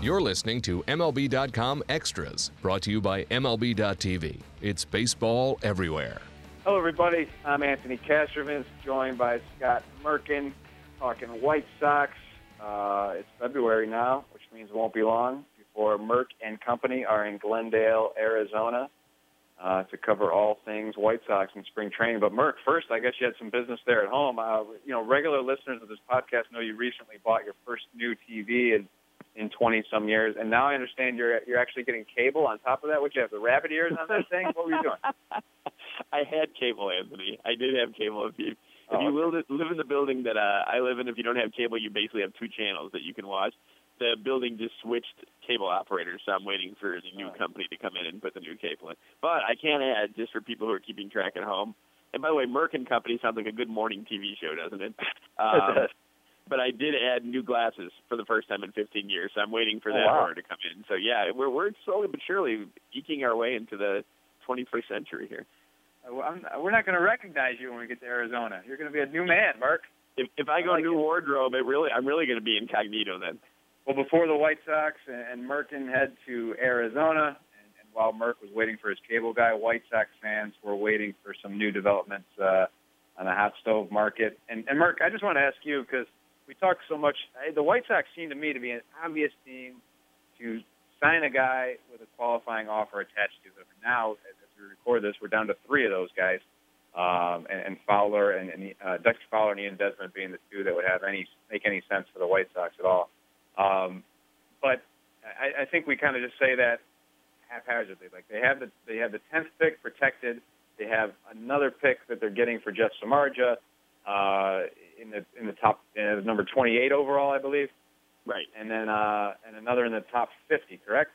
You're listening to MLB.com Extras, brought to you by MLB.tv. It's baseball everywhere. Hello, everybody. I'm Anthony Castrovince, joined by Scott Merkin, talking White Sox. It's February now, which means it won't be long before Merck and company are in Glendale, Arizona, to cover all things White Sox in spring training. But, Merck, first, I guess you had some business there at home. You know, regular listeners of this podcast know you recently bought your first new TV in 20-some years, and now I understand you're actually getting cable on top of that. Would you have the rabbit ears on that thing? What were you doing? I had cable, Anthony. I did have cable. If you live in the building that I live in, if you don't have cable, you basically have two channels that you can watch. The building just switched cable operators, so I'm waiting for the new company to come in and put the new cable in. But I can add, just for people who are keeping track at home, and by the way, Merck and Company sounds like a good morning TV show, doesn't it? It does. But I did add new glasses for the first time in 15 years, so I'm waiting for that order to come in. So, yeah, we're slowly but surely eking our way into the 21st century here. We're not going to recognize you when we get to Arizona. You're going to be a new man, Merck. If I go like new wardrobe, I'm really going to be incognito then. Well, before the White Sox and Merkin head to Arizona, and while Merck was waiting for his cable guy, White Sox fans were waiting for some new developments on the hot stove market. And Merck, I just want to ask you, because we talk so much. The White Sox seem to me to be an obvious team to sign a guy with a qualifying offer attached to them. Now, as we record this, we're down to three of those guys, and Fowler and Dexter Fowler and Ian Desmond being the two that would have make any sense for the White Sox at all. But I think we kind of just say that haphazardly. Like they have the 10th pick protected. They have another pick that they're getting for Jeff Samardzija. In the top number 28 overall, I believe. Right. And then and another in the top 50, correct?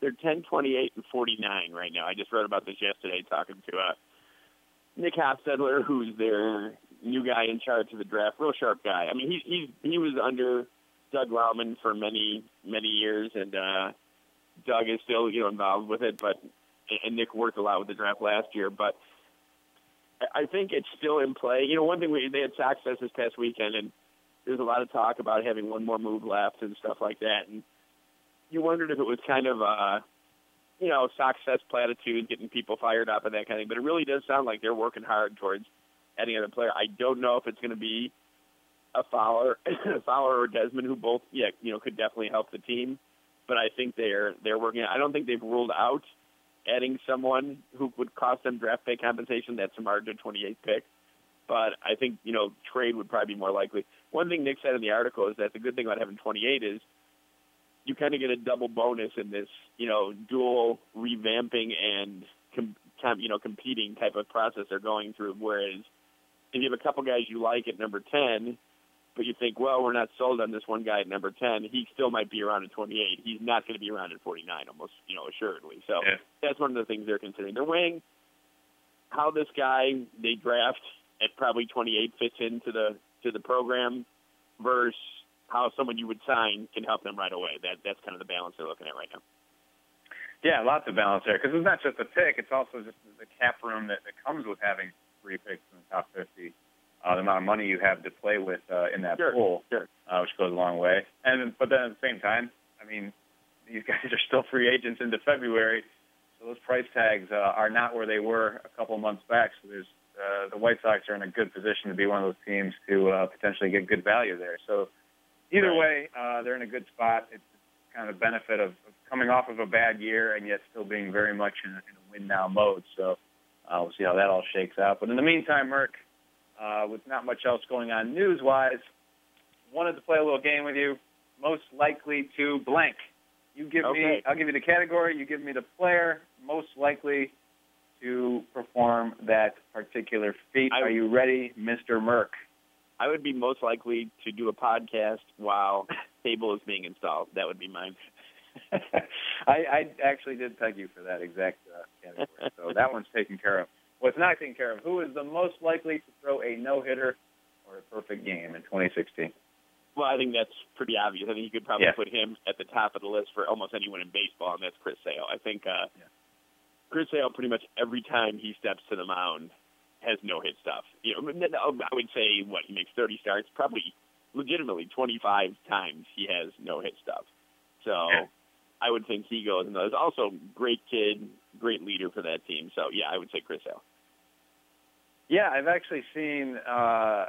They're 10, 28, and 49 right now. I just wrote about this yesterday talking to Nick Habsedler, who's their new guy in charge of the draft, real sharp guy. I mean, he was under Doug Rowman for many, many years, and Doug is still involved with it, and Nick worked a lot with the draft last year, but I think it's still in play. One thing, they had SoxFest this past weekend, and there's a lot of talk about having one more move left and stuff like that. And you wondered if it was kind of, SoxFest platitude, getting people fired up and that kind of thing. But it really does sound like they're working hard towards adding another player. I don't know if it's going to be a Fowler or Desmond, who both, could definitely help the team. But I think they're working. I don't think they've ruled out adding someone who would cost them draft pick compensation. That's a margin 28th pick. But I think, trade would probably be more likely. One thing Nick said in the article is that the good thing about having 28 is you kind of get a double bonus in this, dual revamping and, competing type of process they're going through. Whereas if you have a couple guys you like at number 10, but you think, well, we're not sold on this one guy at number 10. He still might be around at 28. He's not going to be around at 49 almost, assuredly. So that's one of the things they're considering. They're weighing how this guy they draft at probably 28 fits into the program versus how someone you would sign can help them right away. That's kind of the balance they're looking at right now. Yeah, lots of balance there, because it's not just the pick. It's also just the cap room that comes with having three picks in the top 50. The amount of money you have to play with in that pool, which goes a long way. But then at the same time, I mean, these guys are still free agents into February, so those price tags are not where they were a couple months back. So the White Sox are in a good position to be one of those teams to potentially get good value there. So either way, they're in a good spot. It's kind of the benefit of coming off of a bad year and yet still being very much in a win-now mode. So we'll see how that all shakes out. But in the meantime, Merck, with not much else going on news-wise, wanted to play a little game with you. Most likely to blank. You give me. I'll give you the category. You give me the player most likely to perform that particular feat. Are you ready, Mr. Merck? I would be most likely to do a podcast while cable is being installed. That would be mine. I actually did peg you for that exact category, so that one's taken care of. What's not taken care of? Who is the most likely to throw a no-hitter or a perfect game in 2016? Well, I think that's pretty obvious. I think you could probably put him at the top of the list for almost anyone in baseball, and that's Chris Sale. I think Chris Sale, pretty much every time he steps to the mound, has no-hit stuff. I would say, he makes 30 starts? Probably legitimately 25 times he has no-hit stuff. So yeah. I would think he goes. And there's also great kid, great leader for that team. So, yeah, I would say Chris Sale. Yeah, I've actually seen I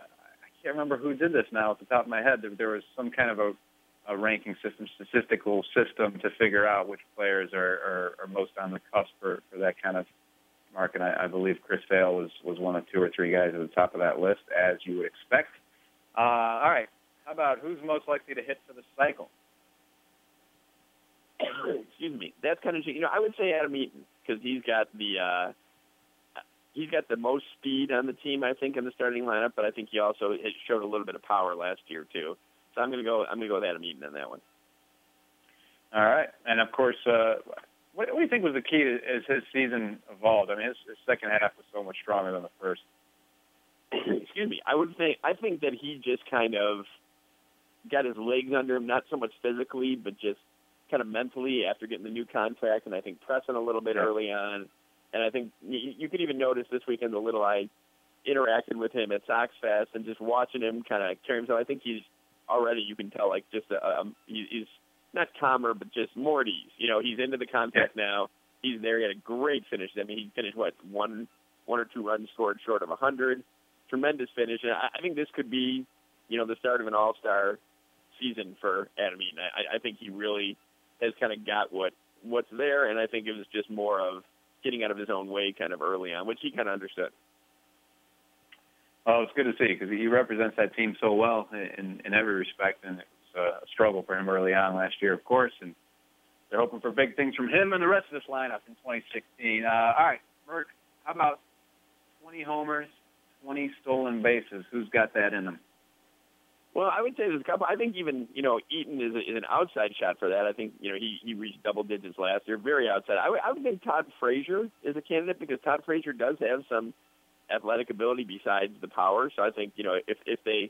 can't remember who did this now at the top of my head. There was some kind of a ranking system, statistical system to figure out which players are most on the cusp for that kind of mark. And I believe Chris Sale was one of two or three guys at the top of that list, as you would expect. All right. How about who's most likely to hit for the cycle? Excuse me. That's kind of interesting. You know, I would say Adam Eaton because he's got the most speed on the team, I think, in the starting lineup. But I think he also showed a little bit of power last year too. So I'm going to go with Adam Eaton on that one. All right. And of course, what do you think was the key as his season evolved? I mean, his second half was so much stronger than the first. Excuse me. I think that he just kind of got his legs under him, not so much physically, but just kind of mentally after getting the new contract, and I think pressing a little bit early on. And I think you could even notice this weekend the little I interacted with him at SoxFest and just watching him kind of carry himself. I think he's already, you can tell, like just he's not calmer, but just more at ease. You know, he's into the contract now. He's there. He had a great finish. I mean, he finished, one or two runs scored short of 100. Tremendous finish. And I think this could be, you know, the start of an all-star season for Adam Eaton. I think he really has kind of got what's there, and I think it was just more of getting out of his own way kind of early on, which he kind of understood. Well, it's good to see because he represents that team so well in every respect, and it was a struggle for him early on last year, of course, and they're hoping for big things from him and the rest of this lineup in 2016. All right, Merck, how about 20 homers, 20 stolen bases? Who's got that in them? Well, I would say there's a couple. I think even, you know, Eaton is an outside shot for that. I think, you know, he reached double digits last year, very outside. I would think Todd Frazier is a candidate because Todd Frazier does have some athletic ability besides the power. So I think, you know, if they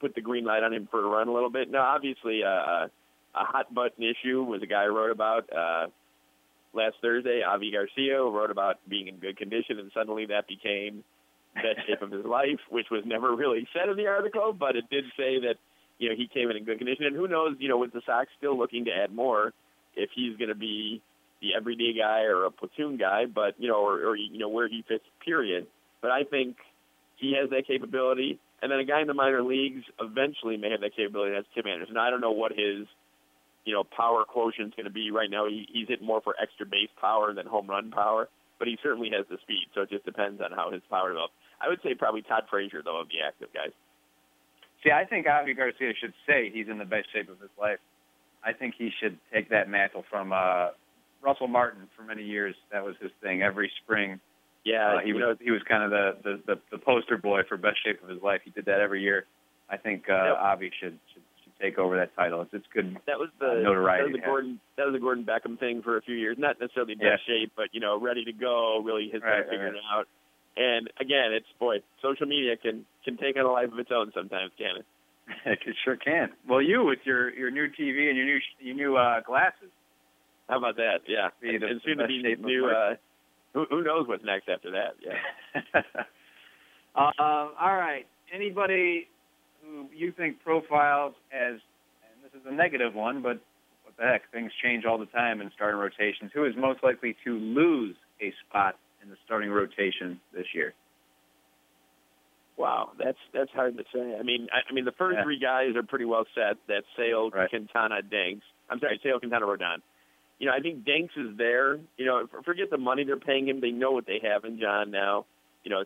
put the green light on him for a run a little bit. Now, obviously, a hot-button issue was a guy I wrote about last Thursday, Avi Garcia, wrote about being in good condition, and suddenly that became – best shape of his life, which was never really said in the article, but it did say that, you know, he came in good condition. And who knows, you know, with the Sox still looking to add more, if he's going to be the everyday guy or a platoon guy, but, you know, or you know, where he fits, period. But I think he has that capability. And then a guy in the minor leagues eventually may have that capability. That's Tim Anderson. I don't know what his, you know, power quotient is going to be right now. He's hit more for extra base power than home run power, but he certainly has the speed. So it just depends on how his power develops. I would say probably Todd Frazier, though, of the active guys. See, I think Avi Garcia should say he's in the best shape of his life. I think he should take that mantle from Russell Martin for many years. That was his thing every spring. Yeah, he was kind of the poster boy for best shape of his life. He did that every year. I think Avi should take over that title. It's good. That was the notoriety. That was the Gordon Beckham thing for a few years. Not necessarily best shape, but you know, ready to go. Really, has been figured out. And, again, it's, boy, social media can take on a life of its own sometimes, can it? It sure can. Well, you with your new TV and your new glasses. How about that, yeah. And soon to be new, who knows what's next after that, yeah. All right. Anybody who you think profiles as, and this is a negative one, but what the heck, things change all the time in starting rotations, who is most likely to lose a spot in the starting rotation this year? Wow, that's hard to say. I mean, the first three guys are pretty well set. That's Sale, Quintana, Danks. I'm sorry, Sale, Quintana, Rodon. You know, I think Danks is there. You know, forget the money they're paying him. They know what they have in John now. You know,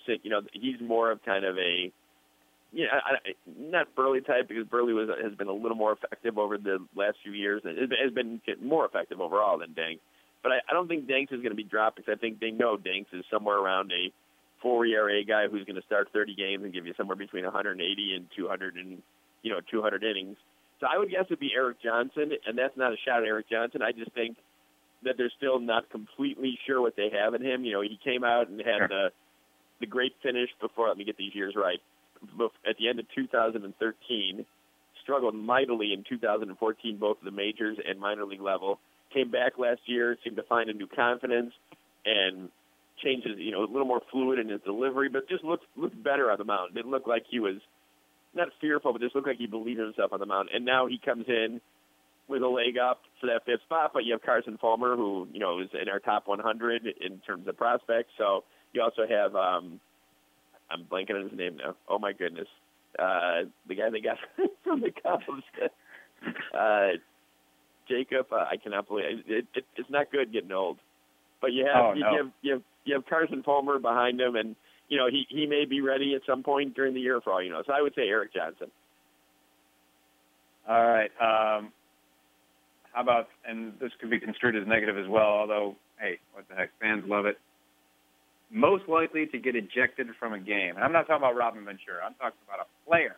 he's more of kind of a, you know, not Burley type because Burley has been a little more effective over the last few years and has been more effective overall than Danks. But I don't think Danks is going to be dropped because I think they know Danks is somewhere around a 4 ERA guy who's going to start 30 games and give you somewhere between 180 and 200 and, you know, 200 innings. So I would guess it would be Eric Johnson, and that's not a shot at Eric Johnson. I just think that they're still not completely sure what they have in him. You know, he came out and had the great finish before, let me get these years right, at the end of 2013, struggled mightily in 2014, both the majors and minor league level. Came back last year, seemed to find a new confidence, and changes, you know, a little more fluid in his delivery, but just looked better on the mound. It looked like he was not fearful, but just looked like he believed in himself on the mound. And now he comes in with a leg up for that fifth spot, but you have Carson Fulmer, who, you know, is in our top 100 in terms of prospects. So you also have, I'm blanking on his name now. Oh my goodness. The guy they got from the Cubs, Jacob, I cannot believe it's not good getting old, but you have, you have Carson Palmer behind him, and, you know, he may be ready at some point during the year for all you know. So I would say Eric Johnson. All right. How about, and this could be construed as negative as well, although, hey, what the heck, fans love it. Most likely to get ejected from a game. And I'm not talking about Robin Ventura. I'm talking about a player.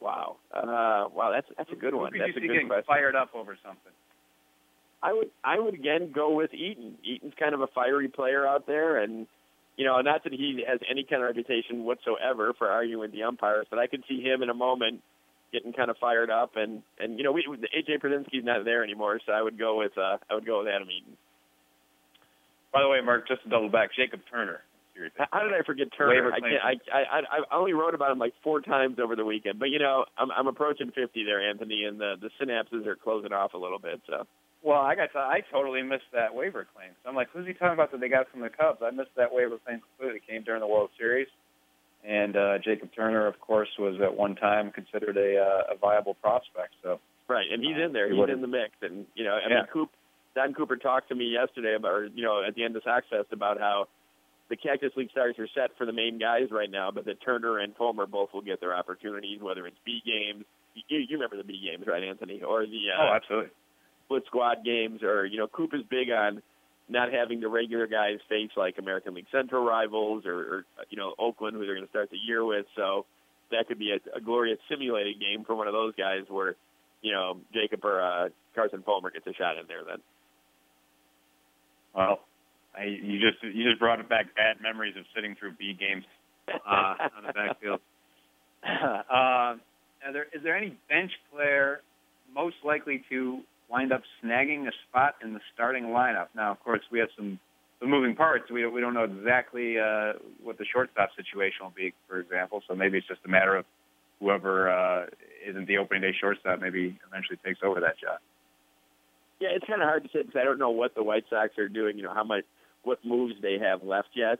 Wow. Wow, that's a good one. That's a good question. Getting fired up over something? I would again go with Eaton. Eaton's kind of a fiery player out there, and, you know, not that he has any kind of reputation whatsoever for arguing with the umpires, but I could see him in a moment getting kind of fired up, and you know, AJ Prudzinski's not there anymore, so I would go with Adam Eaton. By the way, Mark, just to double back, Jacob Turner. Seriously. How did I forget Turner? I only wrote about him like four times over the weekend, but you know, I'm approaching 50 there, Anthony, and the synapses are closing off a little bit, so. Well, I totally missed that waiver claim. So I'm like, who's he talking about that they got from the Cubs? I missed that waiver claim completely. It came during the World Series. And Jacob Turner, of course, was at one time considered a viable prospect. So right, and he's in there. He's in the mix. And, you know, I mean, Dan Cooper talked to me yesterday about, you know, at the end of SoxFest about how the Cactus League stars are set for the main guys right now, but that Turner and Fulmer both will get their opportunities, whether it's B games. You remember the B games, right, Anthony? Or the oh, absolutely. Split squad games, or, you know, Coop is big on not having the regular guys face like American League Central rivals or you know, Oakland, who they're going to start the year with. So that could be a glorious simulated game for one of those guys where, you know, Jacob or Carson Palmer gets a shot in there then. Well, you just brought it back bad memories of sitting through B games on the backfield. Is there any bench player most likely to wind up snagging a spot in the starting lineup? Now, of course, we have some moving parts. We don't know exactly what the shortstop situation will be, for example. So maybe it's just a matter of whoever isn't the opening day shortstop maybe eventually takes over that job. Yeah, it's kind of hard to say because I don't know what the White Sox are doing. You know, what moves they have left yet.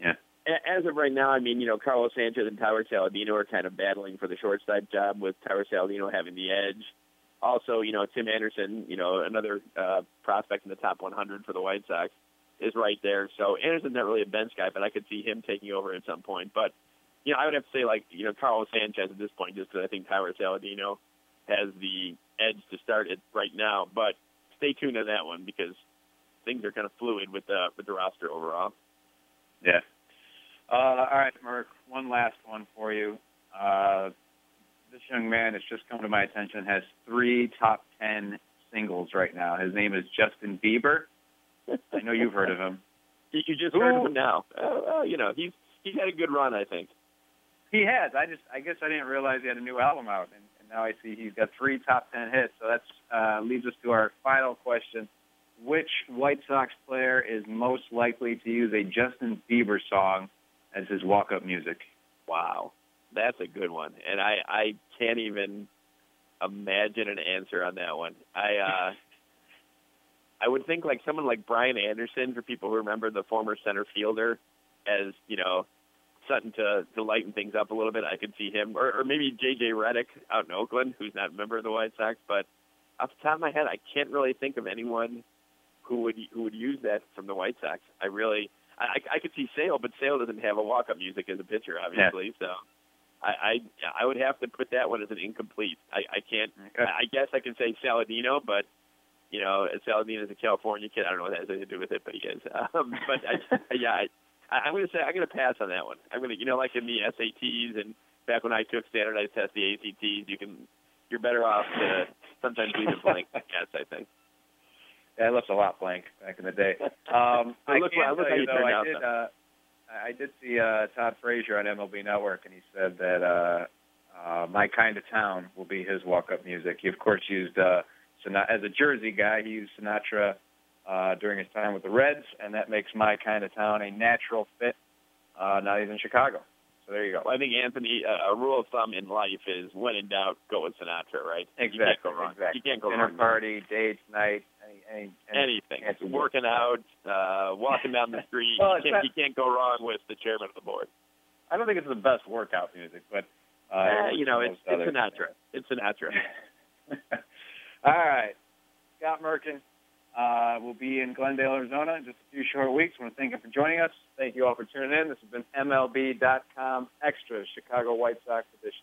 Yeah. As of right now, I mean, you know, Carlos Sanchez and Tyler Saladino are kind of battling for the shortstop job, with Tyler Saladino having the edge. Also, you know, Tim Anderson, you know, another prospect in the top 100 for the White Sox, is right there. So Anderson's not really a bench guy, but I could see him taking over at some point. But, you know, I would have to say, like, you know, Carlos Sanchez at this point, just because I think Tyler Saladino has the edge to start it right now. But stay tuned on that one because things are kind of fluid with the roster overall. Yeah. All right, Mark, one last one for you. This young man that's just come to my attention has 3 top 10 singles right now. His name is Justin Bieber. I know you've heard of him. You just heard of him now. You know, he's had a good run, I think. He has. I guess I didn't realize he had a new album out, and now I see he's got 3 top 10 hits. So that leads us to our final question. Which White Sox player is most likely to use a Justin Bieber song as his walk-up music? Wow. That's a good one, and I can't even imagine an answer on that one. I would think like someone like Brian Anderson, for people who remember the former center fielder, as, you know, something to lighten things up a little bit. I could see him, or maybe JJ Reddick out in Oakland, who's not a member of the White Sox. But off the top of my head, I can't really think of anyone who would use that from the White Sox. I could see Sale, but Sale doesn't have a walk-up music as a pitcher, obviously, yeah. So. I would have to put that one as an incomplete. I can't. Okay. I guess I can say Saladino, but, you know, Saladino is a California kid. I don't know what that has anything to do with it, but he is. I'm going to say I'm going to pass on that one. I'm going to, you know, like in the SATs and back when I took standardized tests, the ACTs, you're better off to sometimes leave it blank. Yes, I think. Yeah, I left a lot blank back in the day. I did see Todd Frazier on MLB Network, and he said that My Kind of Town will be his walk-up music. He, of course, used, as a Jersey guy, he used Sinatra during his time with the Reds, and that makes My Kind of Town a natural fit, not even Chicago. So there you go. I think, Anthony, a rule of thumb in life is when in doubt, go with Sinatra, right? Exactly. You can't go wrong. Exactly. You can't go wrong. Dinner party, dates, night, anything. It's working out, walking down the street. Well, you can't go wrong with the chairman of the board. I don't think it's the best workout music, but it's Sinatra. It's Sinatra. All right. Scott Merkin will be in Glendale, Arizona in just a few short weeks. I want to thank you for joining us. Thank you all for tuning in. This has been MLB.com Extra, Chicago White Sox edition.